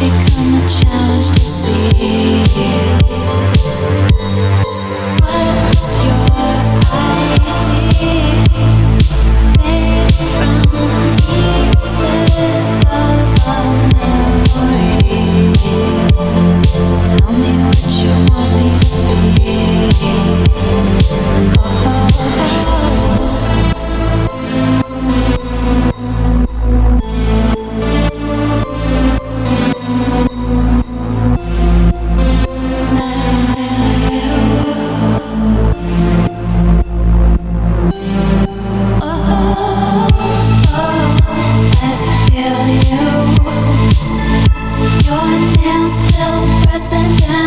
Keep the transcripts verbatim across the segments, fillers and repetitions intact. I feel you. Present down.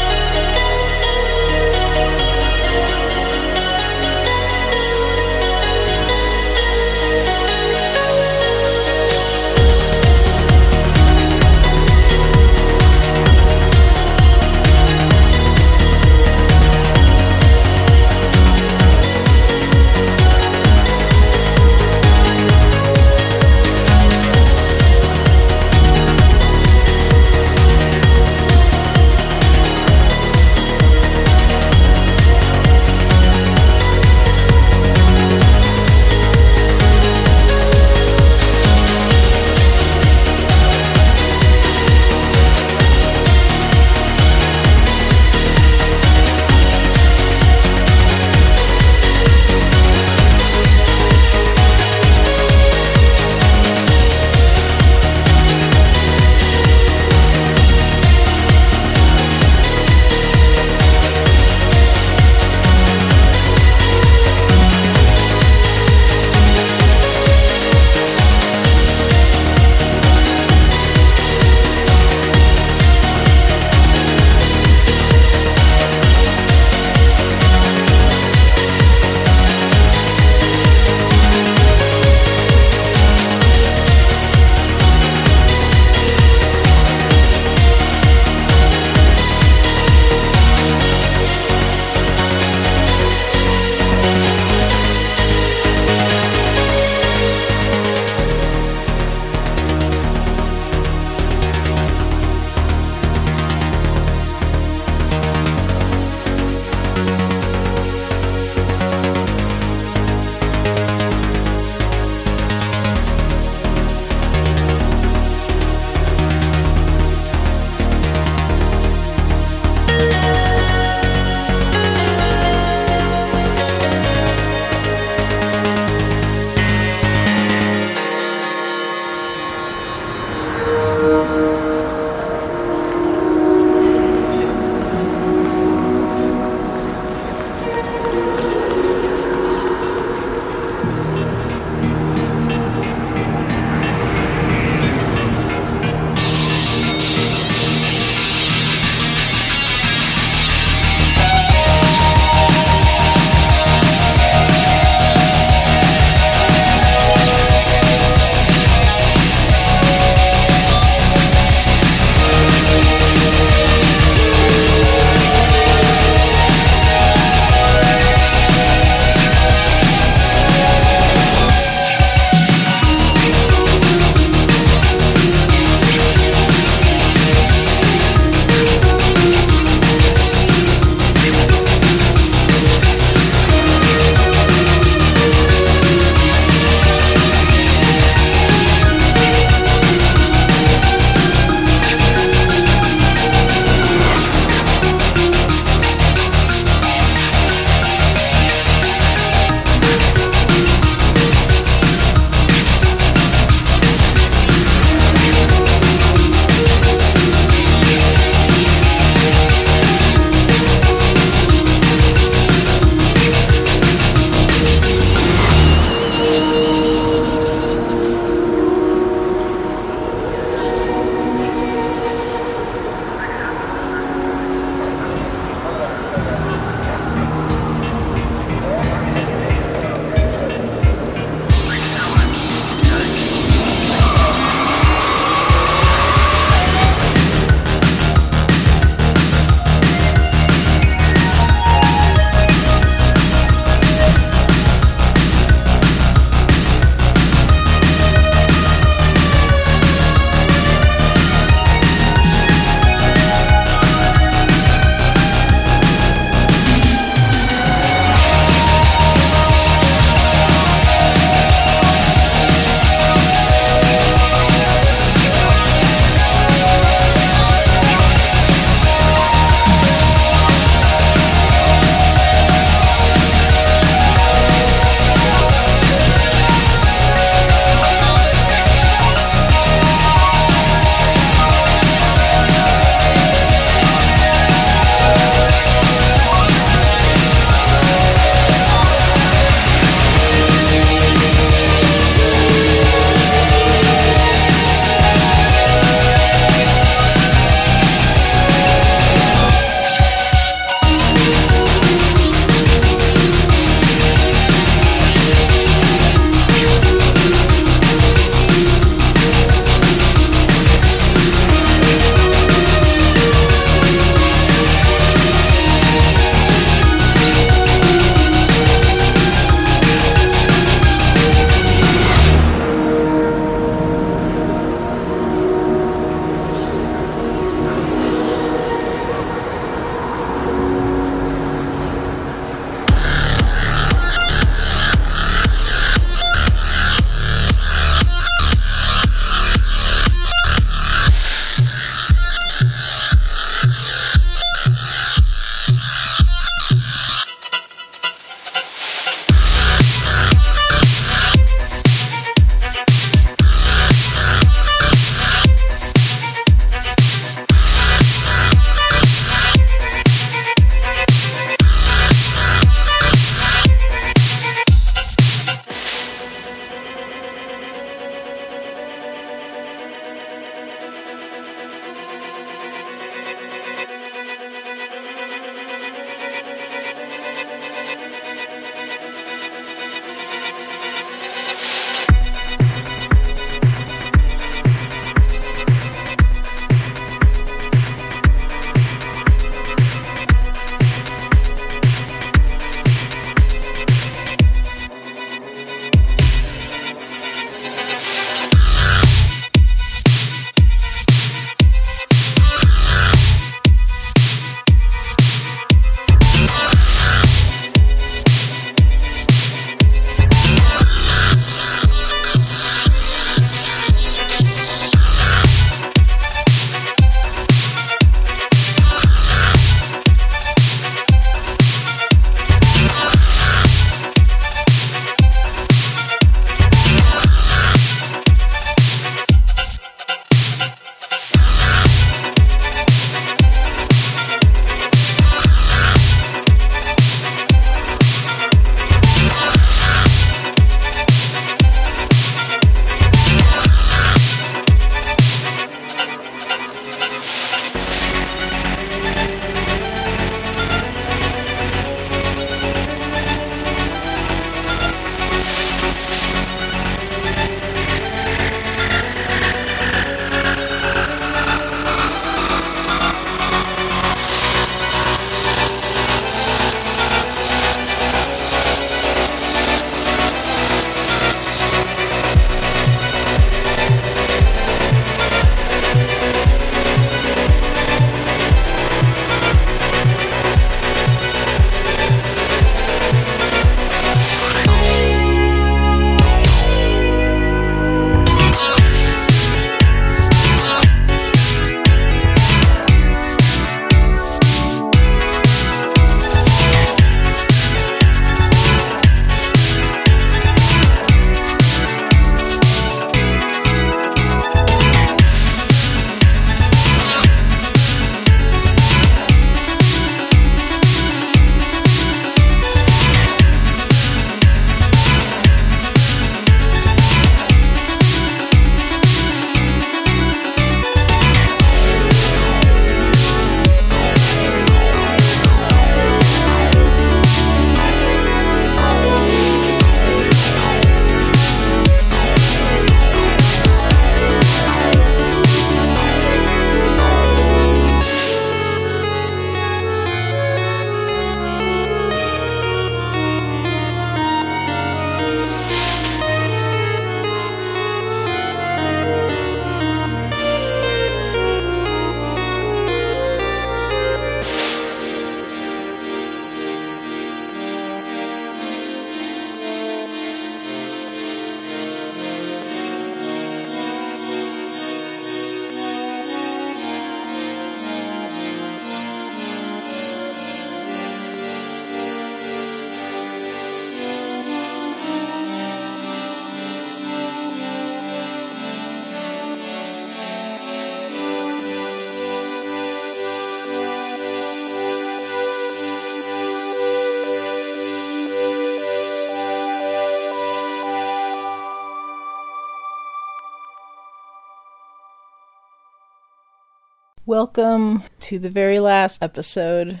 Welcome to the very last episode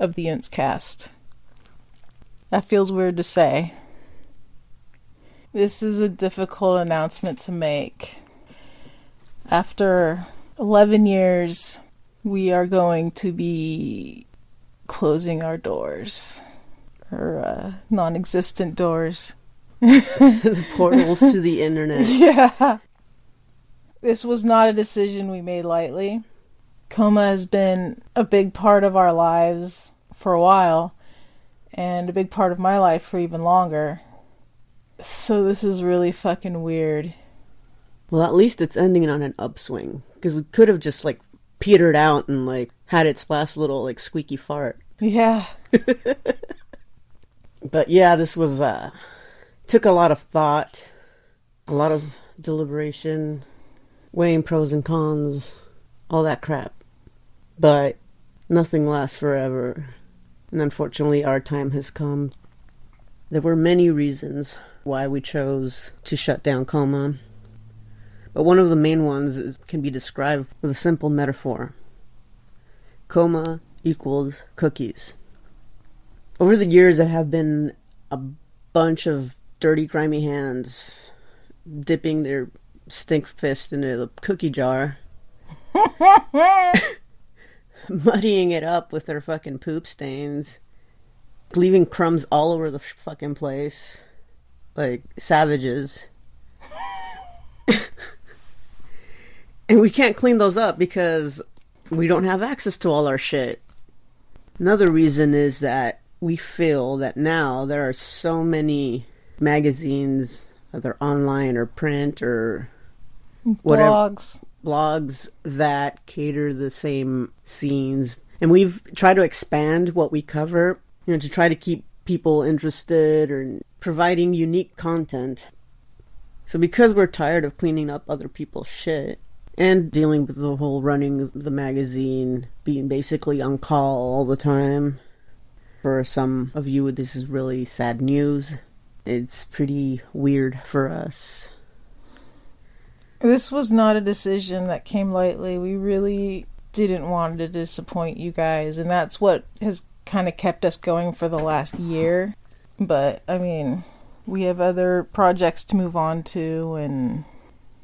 of the Oontzcast. That feels weird to say. This is a difficult announcement to make. After eleven years, we are going to be closing our doors. Or uh, non-existent doors. The portals to the internet. Yeah. This was not a decision we made lightly. Coma has been a big part of our lives for a while, and a big part of my life for even longer. So this is really fucking weird. Well, at least it's ending on an upswing, because we could have just, like, petered out and, like, had its last little, like, squeaky fart. Yeah. But yeah, this was, uh, took a lot of thought, a lot of deliberation, weighing pros and cons, all that crap. But nothing lasts forever, and unfortunately our time has come. There were many reasons why we chose to shut down Coma, but one of the main ones is, can be described with a simple metaphor. Coma equals cookies. Over the years there have been a bunch of dirty, grimy hands dipping their stink fist into the cookie jar, muddying it up with their fucking poop stains, leaving crumbs all over the fucking place, like savages. And we can't clean those up because we don't have access to all our shit. Another reason is that we feel that now there are so many magazines, whether online or print or whatever. Blogs. blogs that cater the same scenes, and we've tried to expand what we cover, you know, to try to keep people interested or providing unique content. So because we're tired of cleaning up other people's shit and dealing with the whole running the magazine, being basically on call all the time. For some of you, this is really sad news. It's pretty weird for us. This was not a decision that came lightly. We really didn't want to disappoint you guys, and that's what has kind of kept us going for the last year. But, I mean, we have other projects to move on to, and...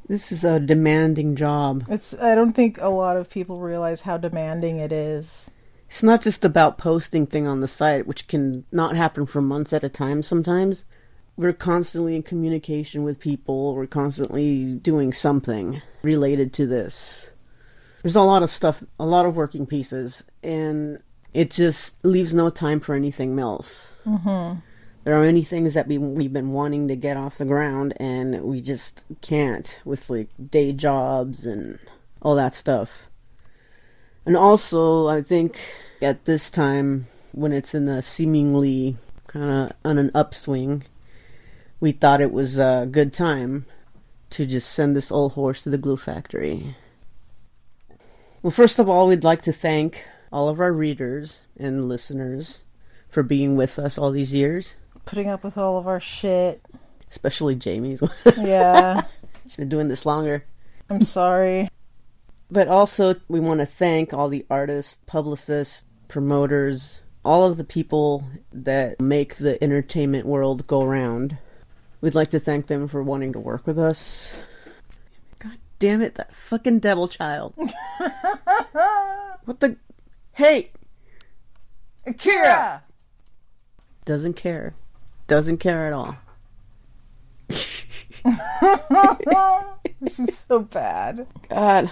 This is a demanding job. It's. I don't think a lot of people realize how demanding it is. It's not just about posting things on the site, which can not happen for months at a time sometimes. We're constantly in communication with people. We're constantly doing something related to this. There's a lot of stuff, a lot of working pieces, and it just leaves no time for anything else. Mm-hmm. There are many things that we, we've been wanting to get off the ground, and we just can't with, like, day jobs and all that stuff. And also, I think at this time, when it's in a seemingly kind of on an upswing... We thought it was a good time to just send this old horse to the glue factory. Well, first of all, we'd like to thank all of our readers and listeners for being with us all these years. Putting up with all of our shit. Especially Jamie's one. Yeah. She's been doing this longer. I'm sorry. But also, we want to thank all the artists, publicists, promoters, all of the people that make the entertainment world go round. We'd like to thank them for wanting to work with us. God damn it, that fucking devil child. What the... Hey! Akira! Doesn't care. Doesn't care at all. She's so bad. God.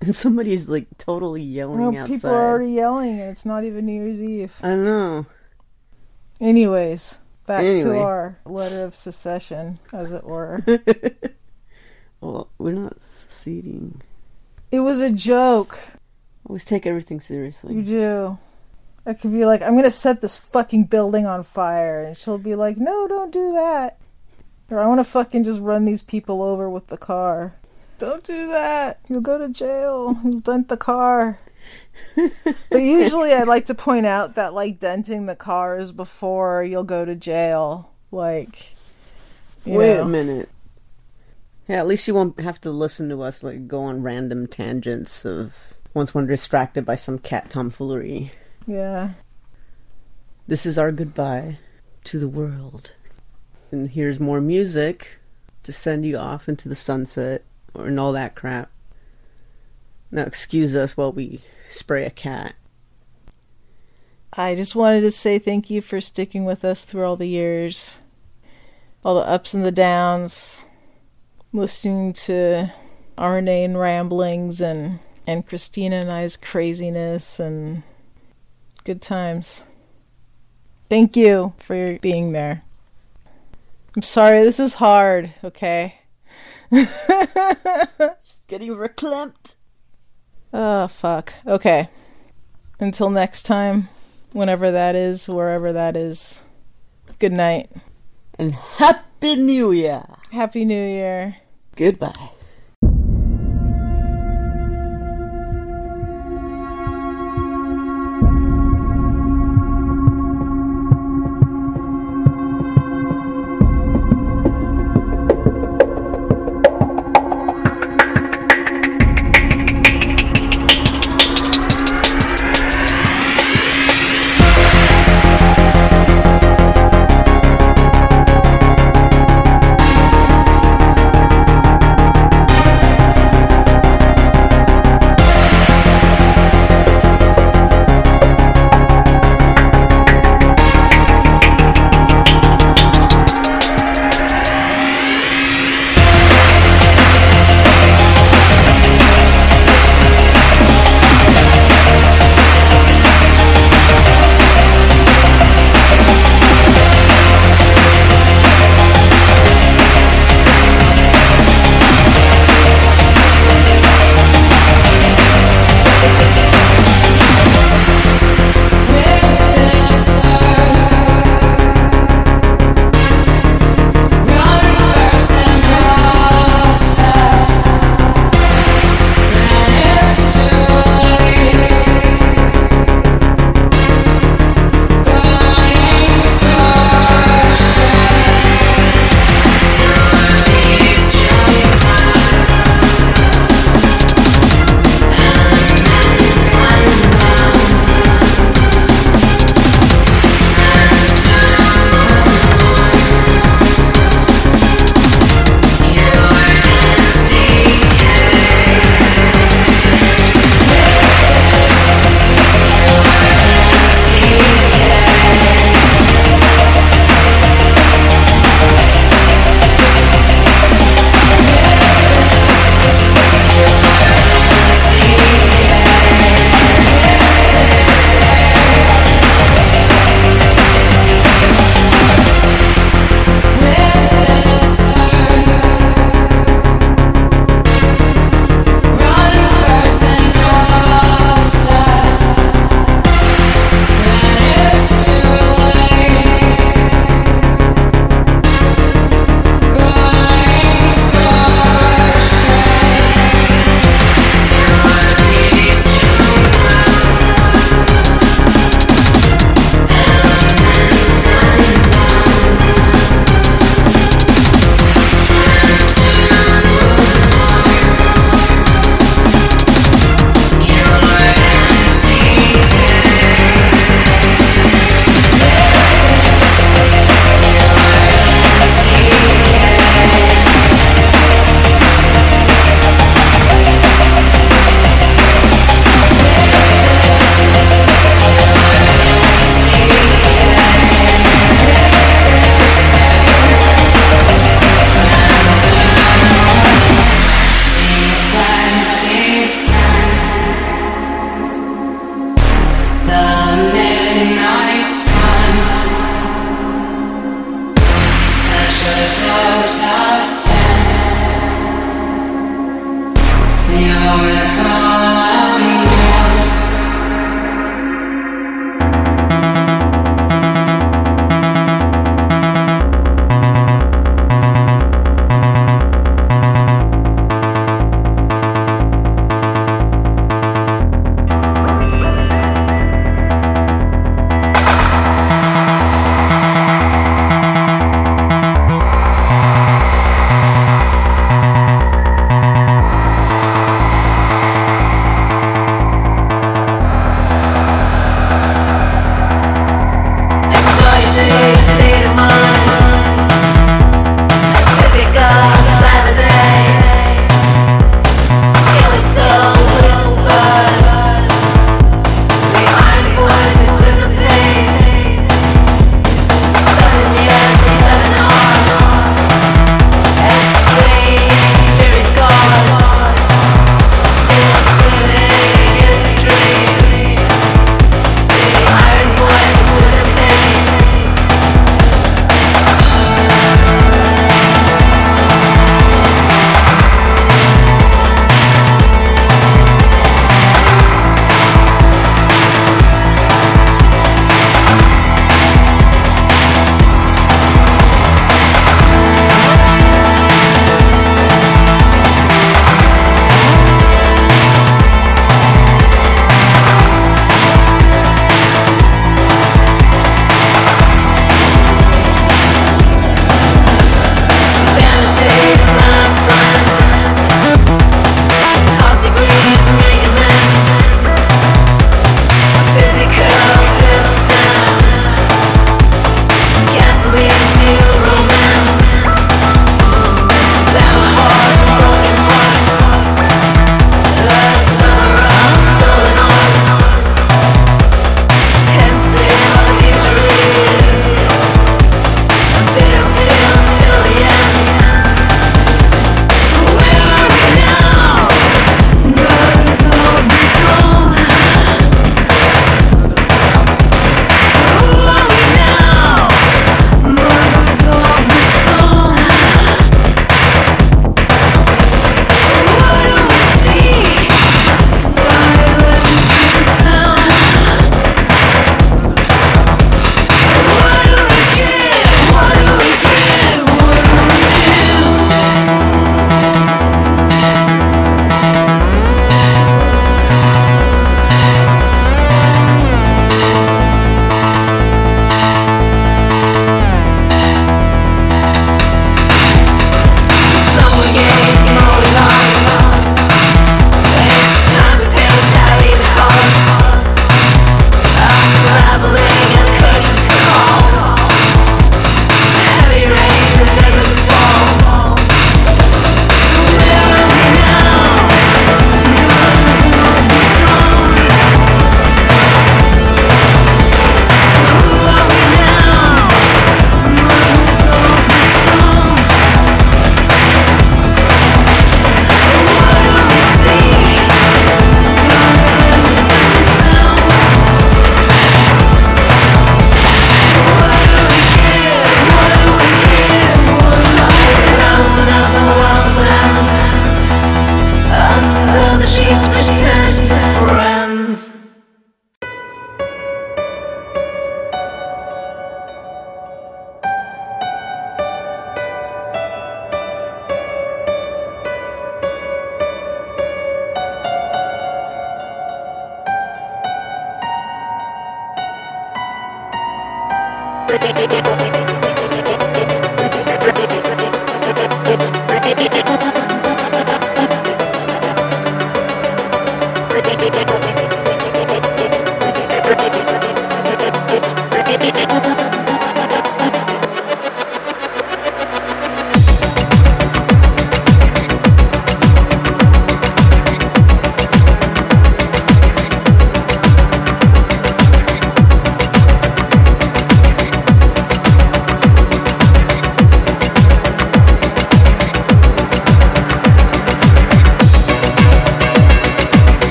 And somebody's, like, totally yelling no, outside. People are already yelling, and it's not even New Year's Eve. I know. Anyways... Back anyway. To our letter of secession, as it were. Well, we're not seceding. It was a joke. Always take everything seriously. You do. I could be like, I'm going to set this fucking building on fire. And she'll be like, no, don't do that. Or I want to fucking just run these people over with the car. Don't do that. You'll go to jail. You'll dent the car. But usually I'd like to point out that, like, denting the car is before you'll go to jail. Like, you wait know. a minute. Yeah, at least you won't have to listen to us like go on random tangents of once we're distracted by some cat tomfoolery. Yeah. This is our goodbye to the world. And here's more music to send you off into the sunset or and all that crap. Now excuse us while we spray a cat. I just wanted to say thank you for sticking with us through all the years. All the ups and the downs. Listening to Arnane ramblings and, and Christina and I's craziness and good times. Thank you for being there. I'm sorry, this is hard, okay? She's getting reclamped. Oh, fuck. Okay. Until next time, whenever that is, wherever that is, good night. And Happy New Year! Happy New Year. Goodbye.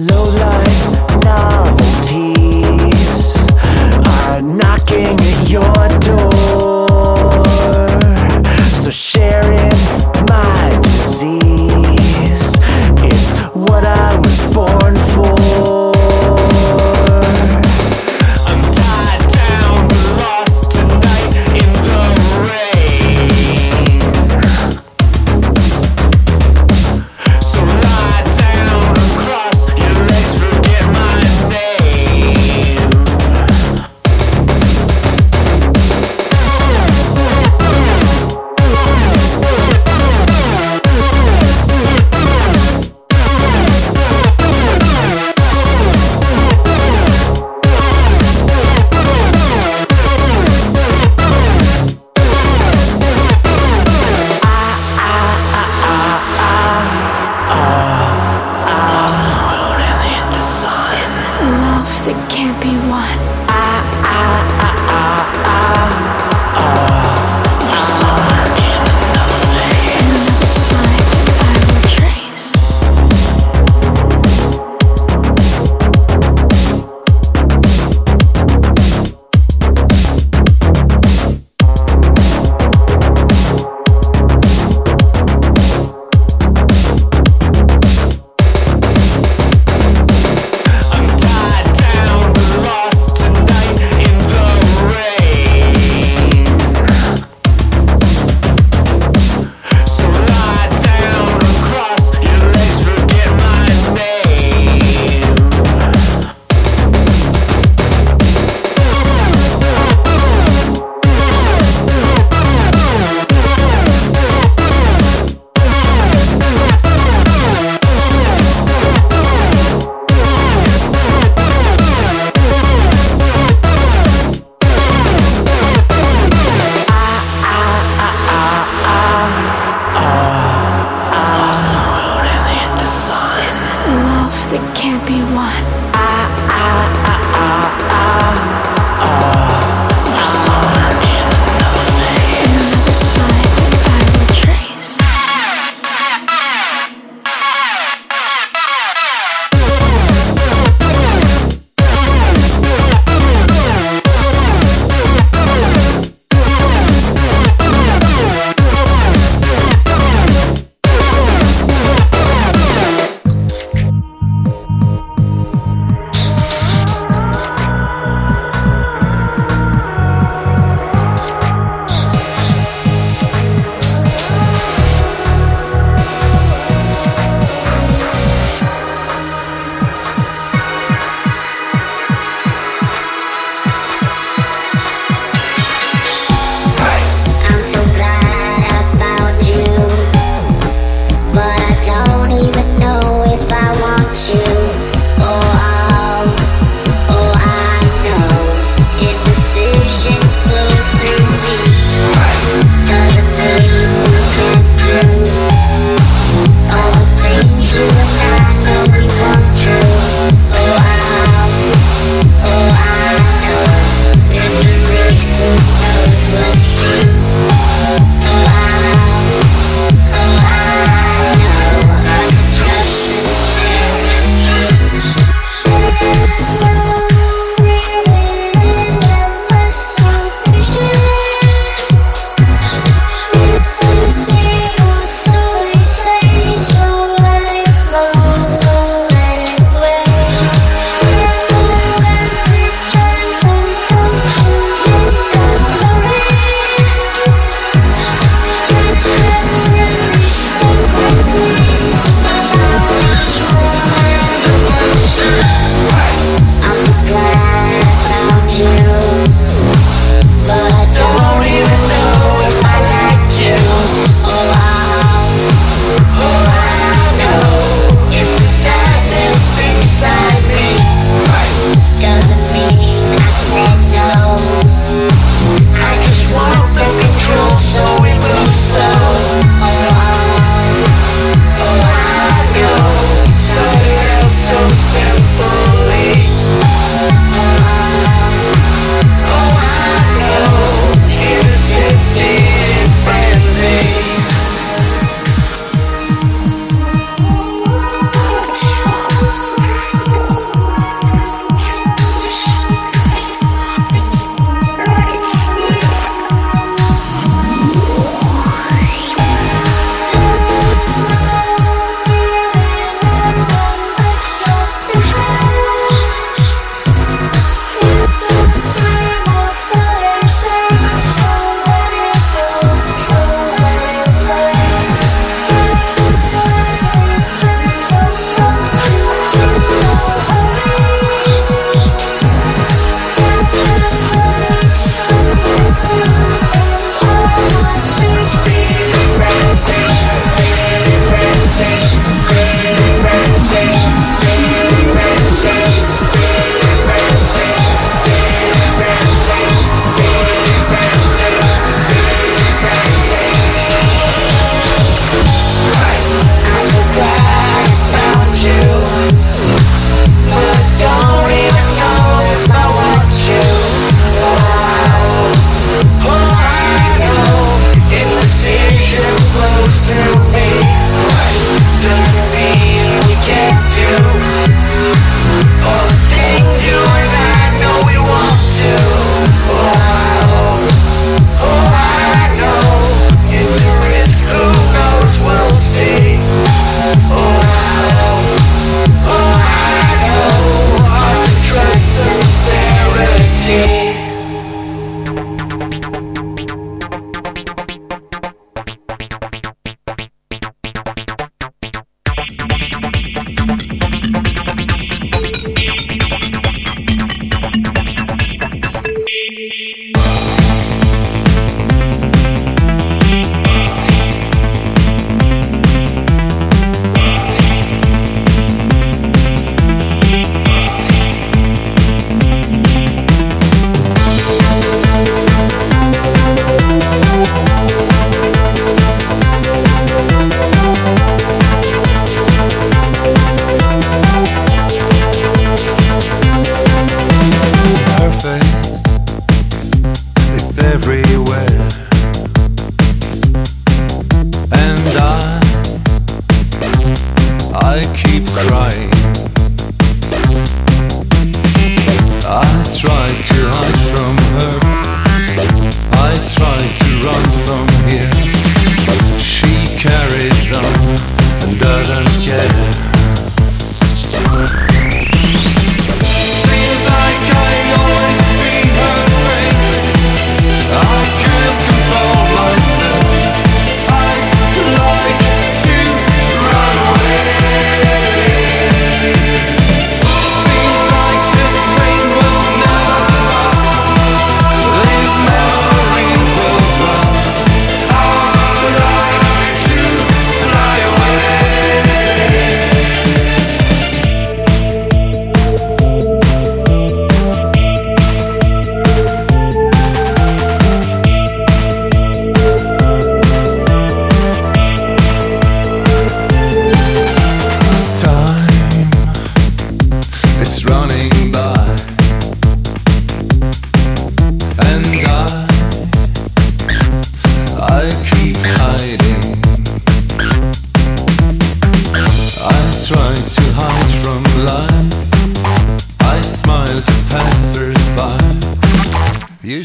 Low-life novelties are knocking at your door. So sharing my disease, it's what I was born for.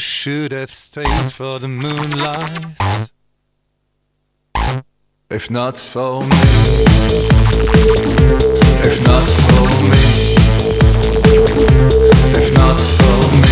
should have stayed for the moonlight, if not for me, if not for me, if not for me.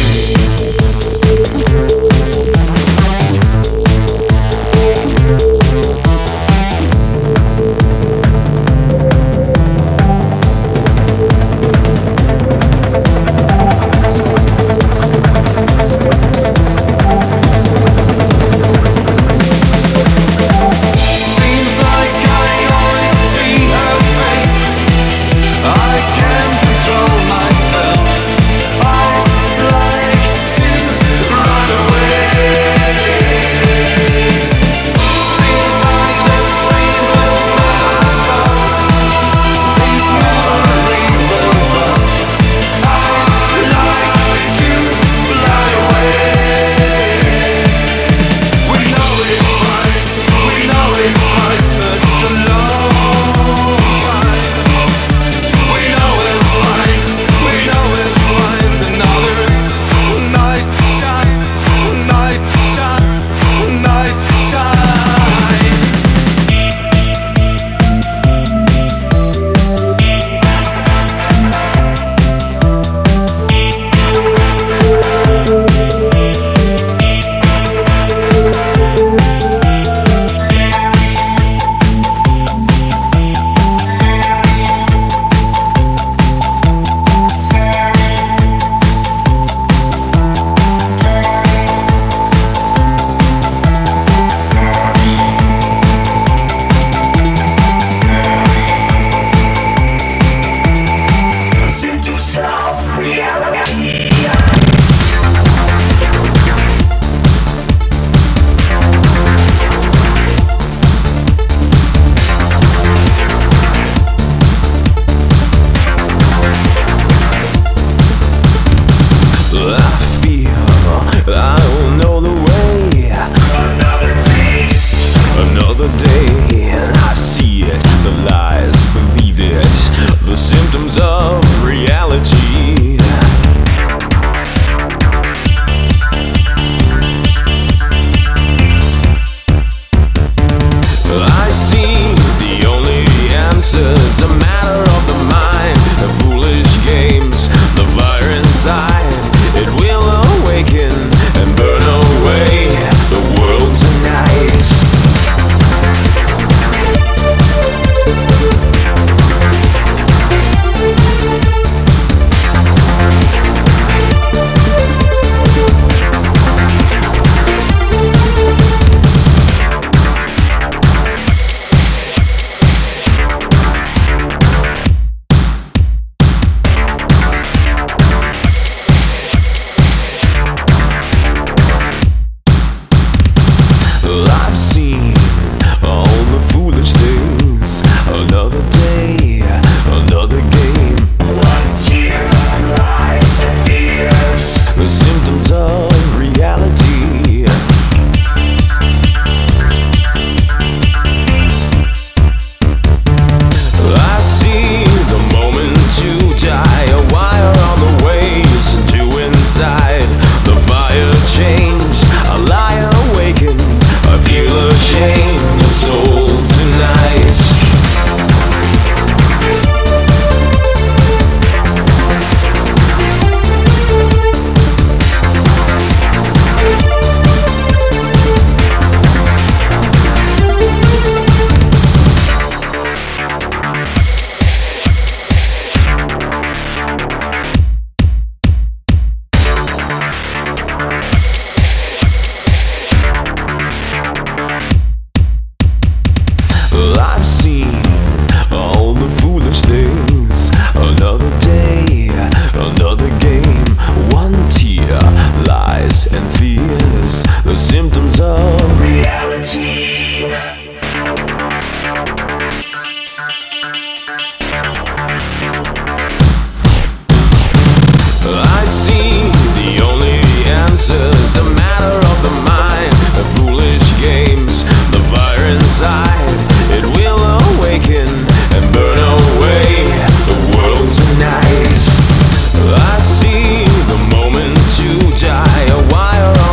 Why are all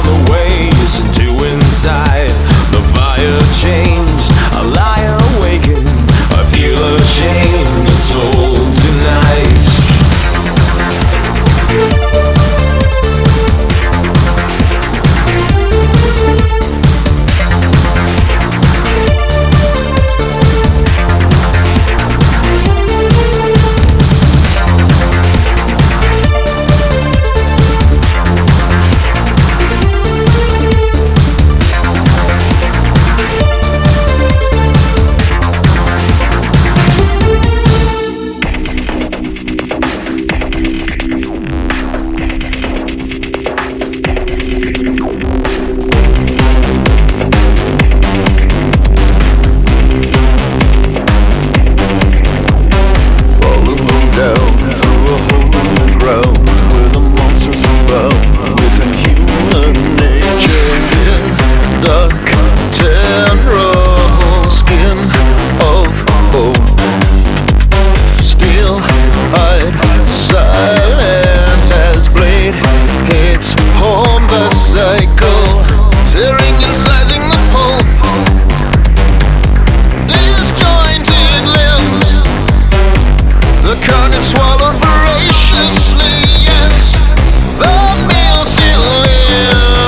swallowed voraciously as the meal still lives.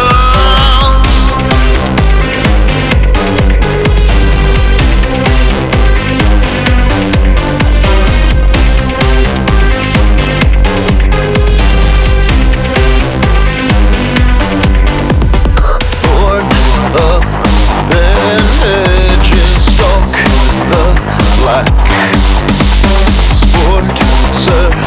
Towards the villages stalk the black. Sir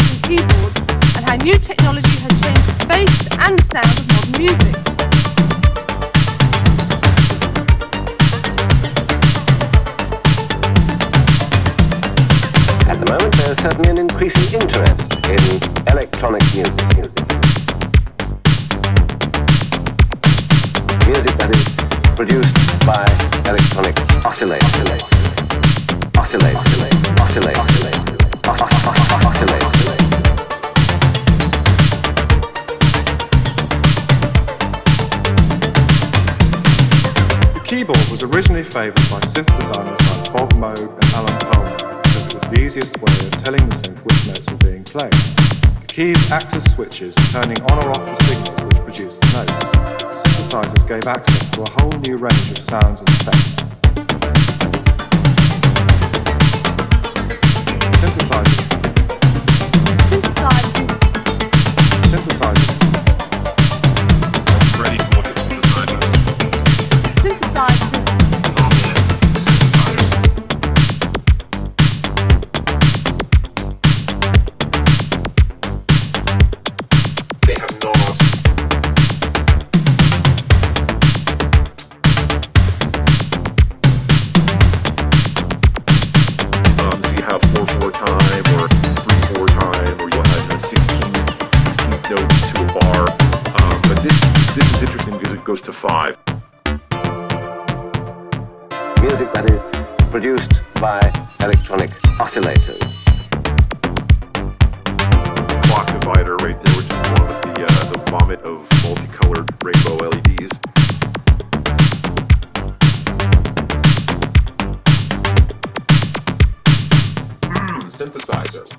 and keyboards, and how new technology has changed the face and sound of modern music. At the moment, there is certainly an increasing interest in electronic music. Music that is produced by electronic oscillators. Oscillators. Oscillators. Oscillators. Oscillators. Oscillators. The keyboard was originally favoured by synth designers like Bob Moog and Alan Palmer because it was the easiest way of telling the synth which notes were being played. The keys act as switches, turning on or off the signals which produce the notes. Synthesizers gave access to a whole new range of sounds and effects. Synthesizers. Synthesizers. Synthesizers. Ready for the synthesizers. Synthesizers. Goes to five. Music that is produced by electronic oscillators. Clock divider right there, which is one of the, uh, the vomit of multicolored rainbow L E Ds. Mm, synthesizers.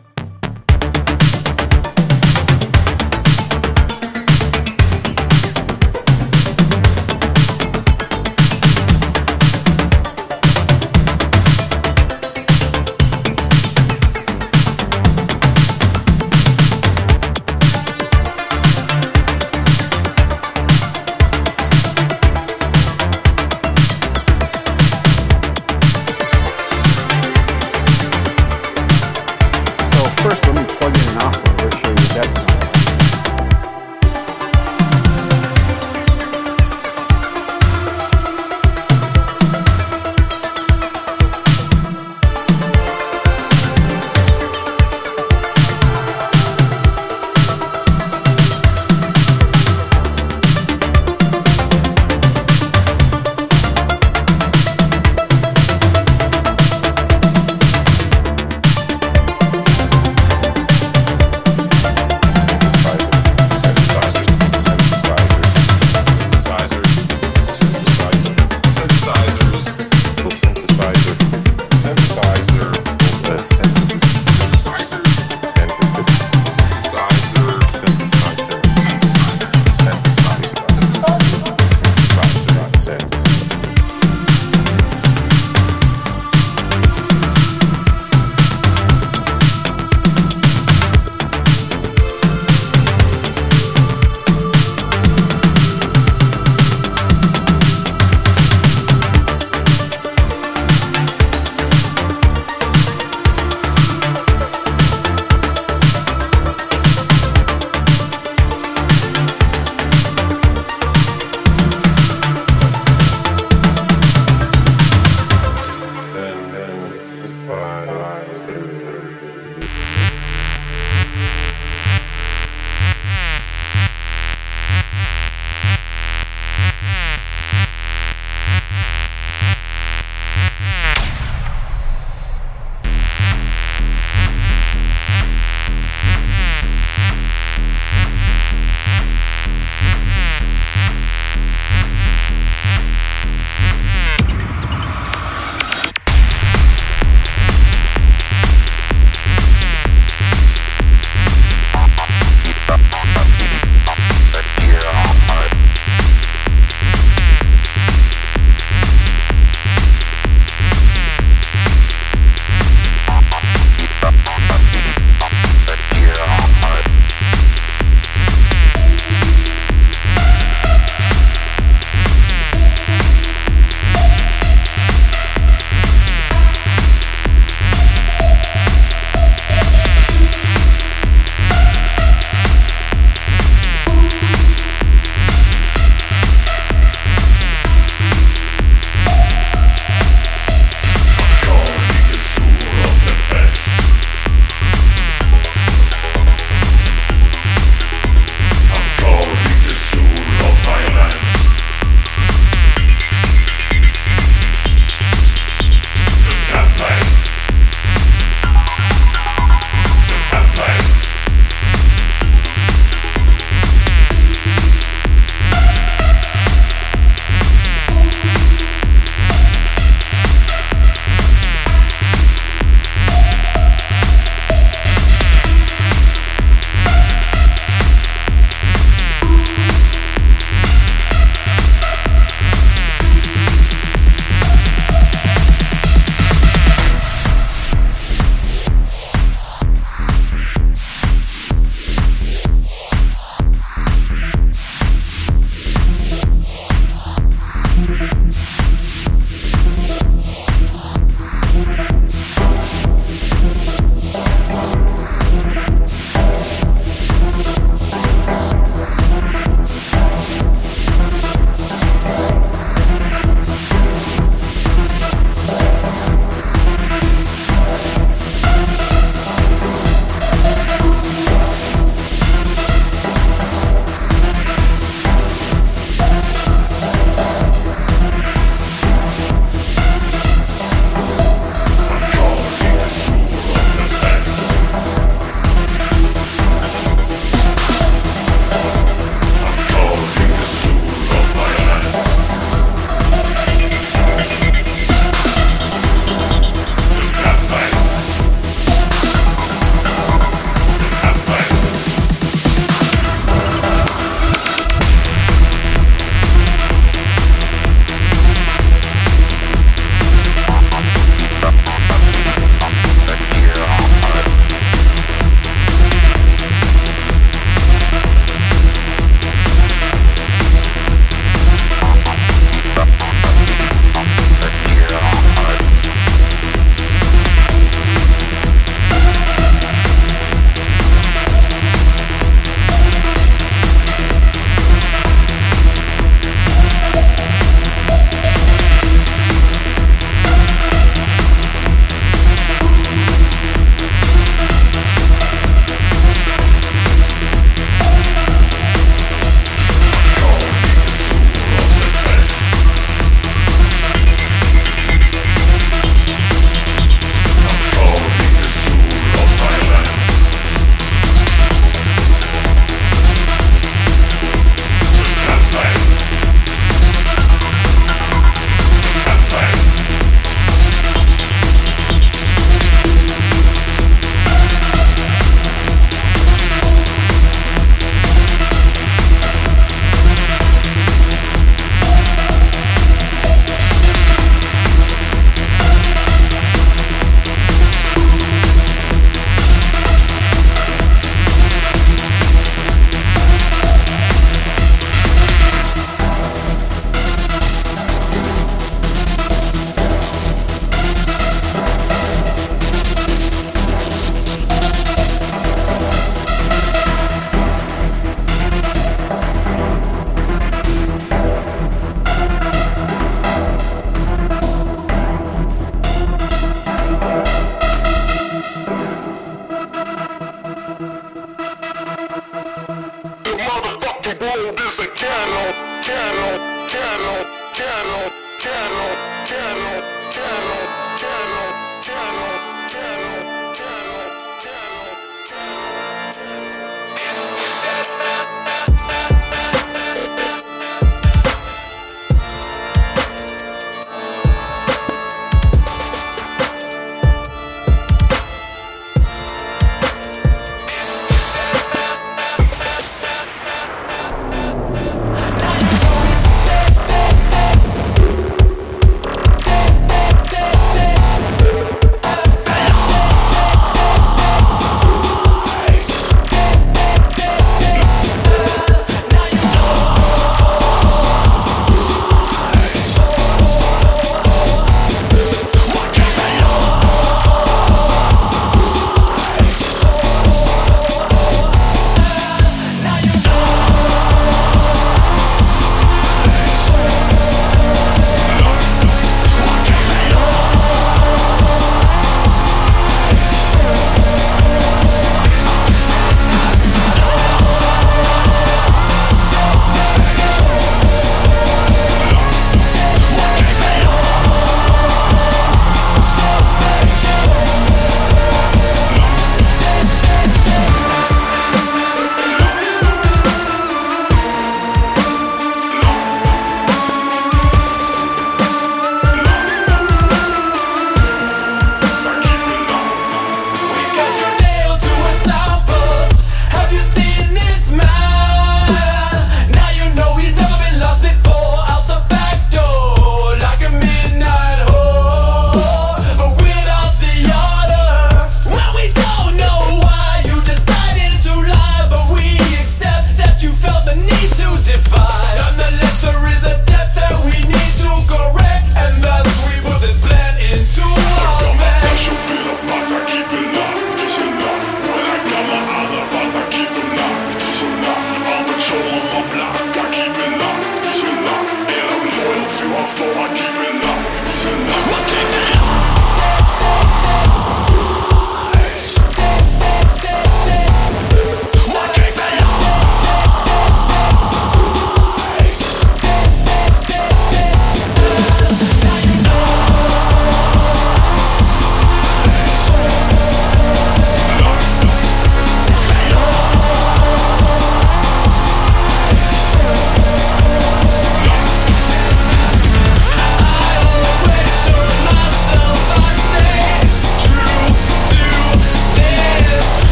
motherfucking world is a ghetto, ghetto, ghetto, ghetto, ghetto, ghetto, ghetto, ghetto, ghetto, ghetto, ghetto,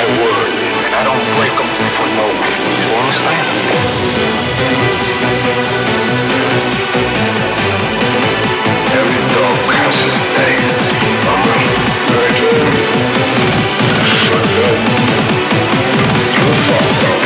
my word, and I don't break them for no reason. You understand? Every dog has his day. I'm a virgin. Shut up. You fucked up.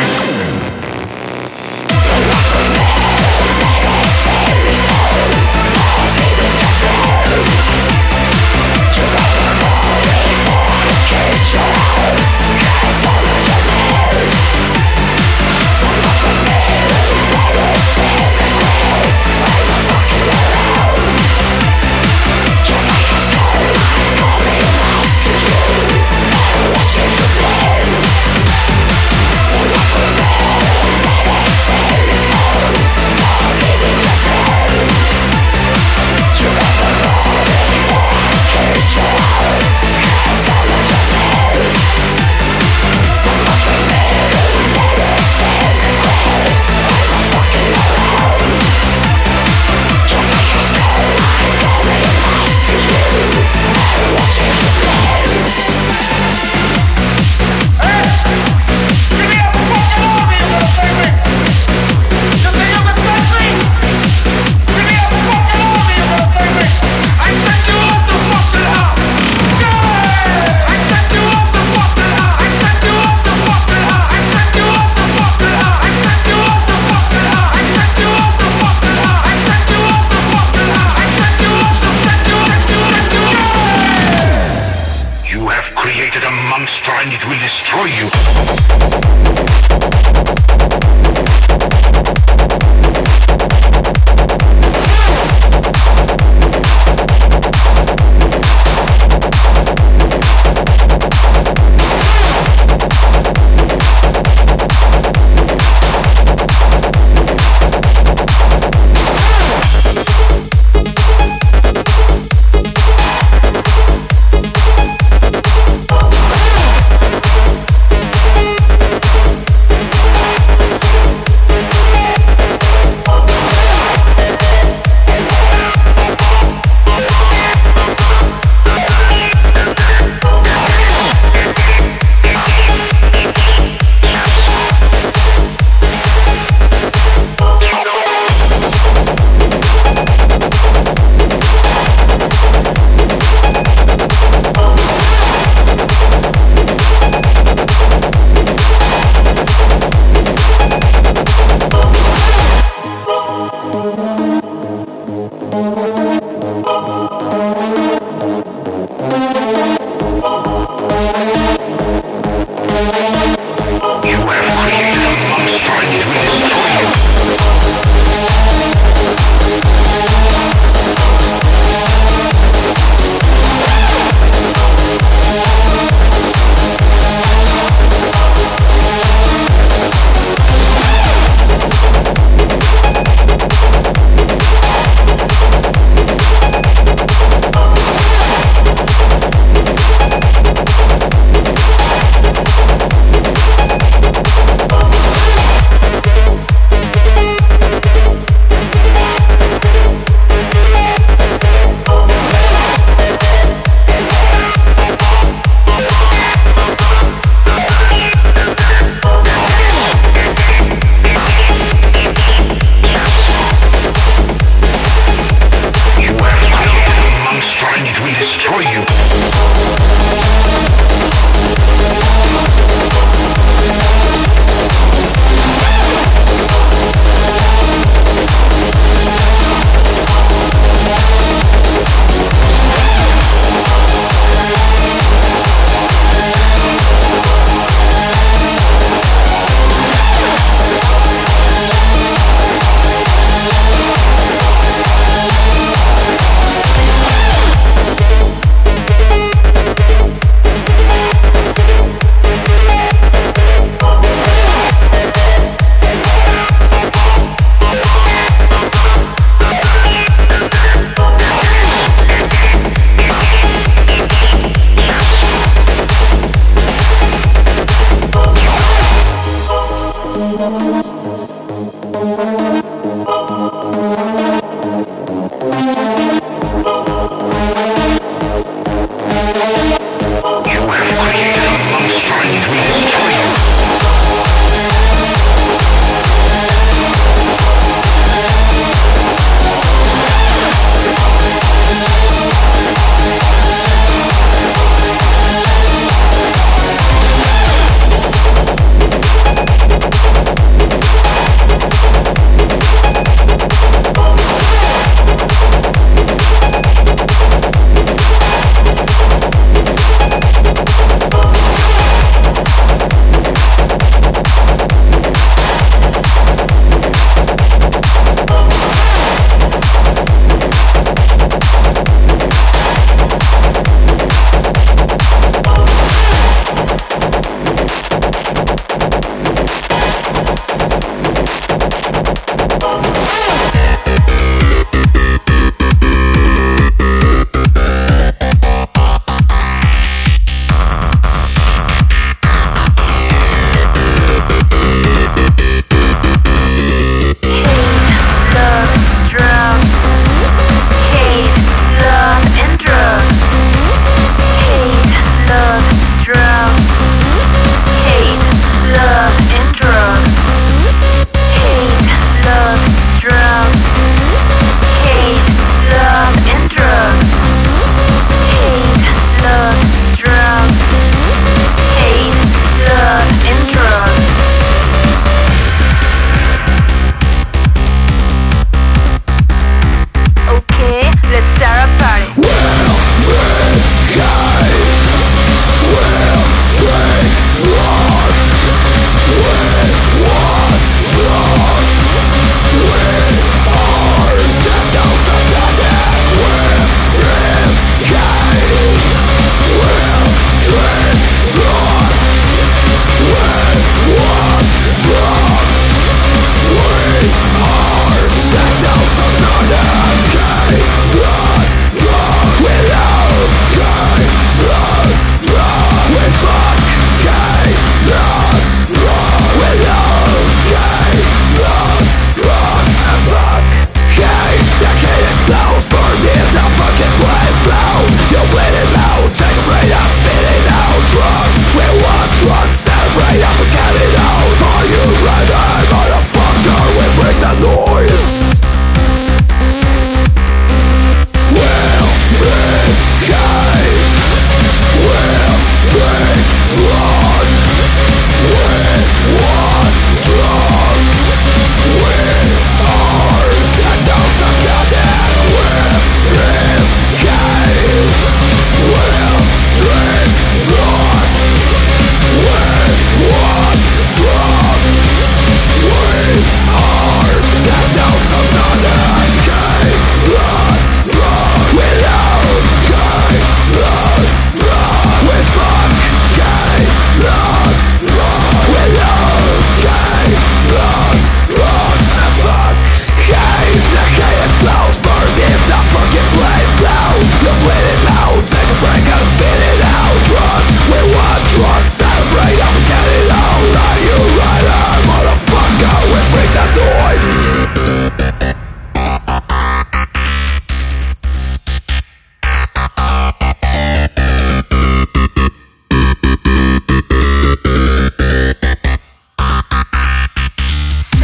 You have created a monster in me.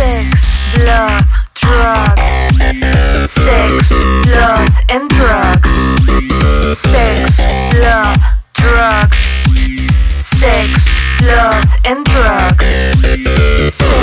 Sex, love, drugs. Sex, love, and drugs. Sex, love, drugs. Sex, love, and drugs. Sex,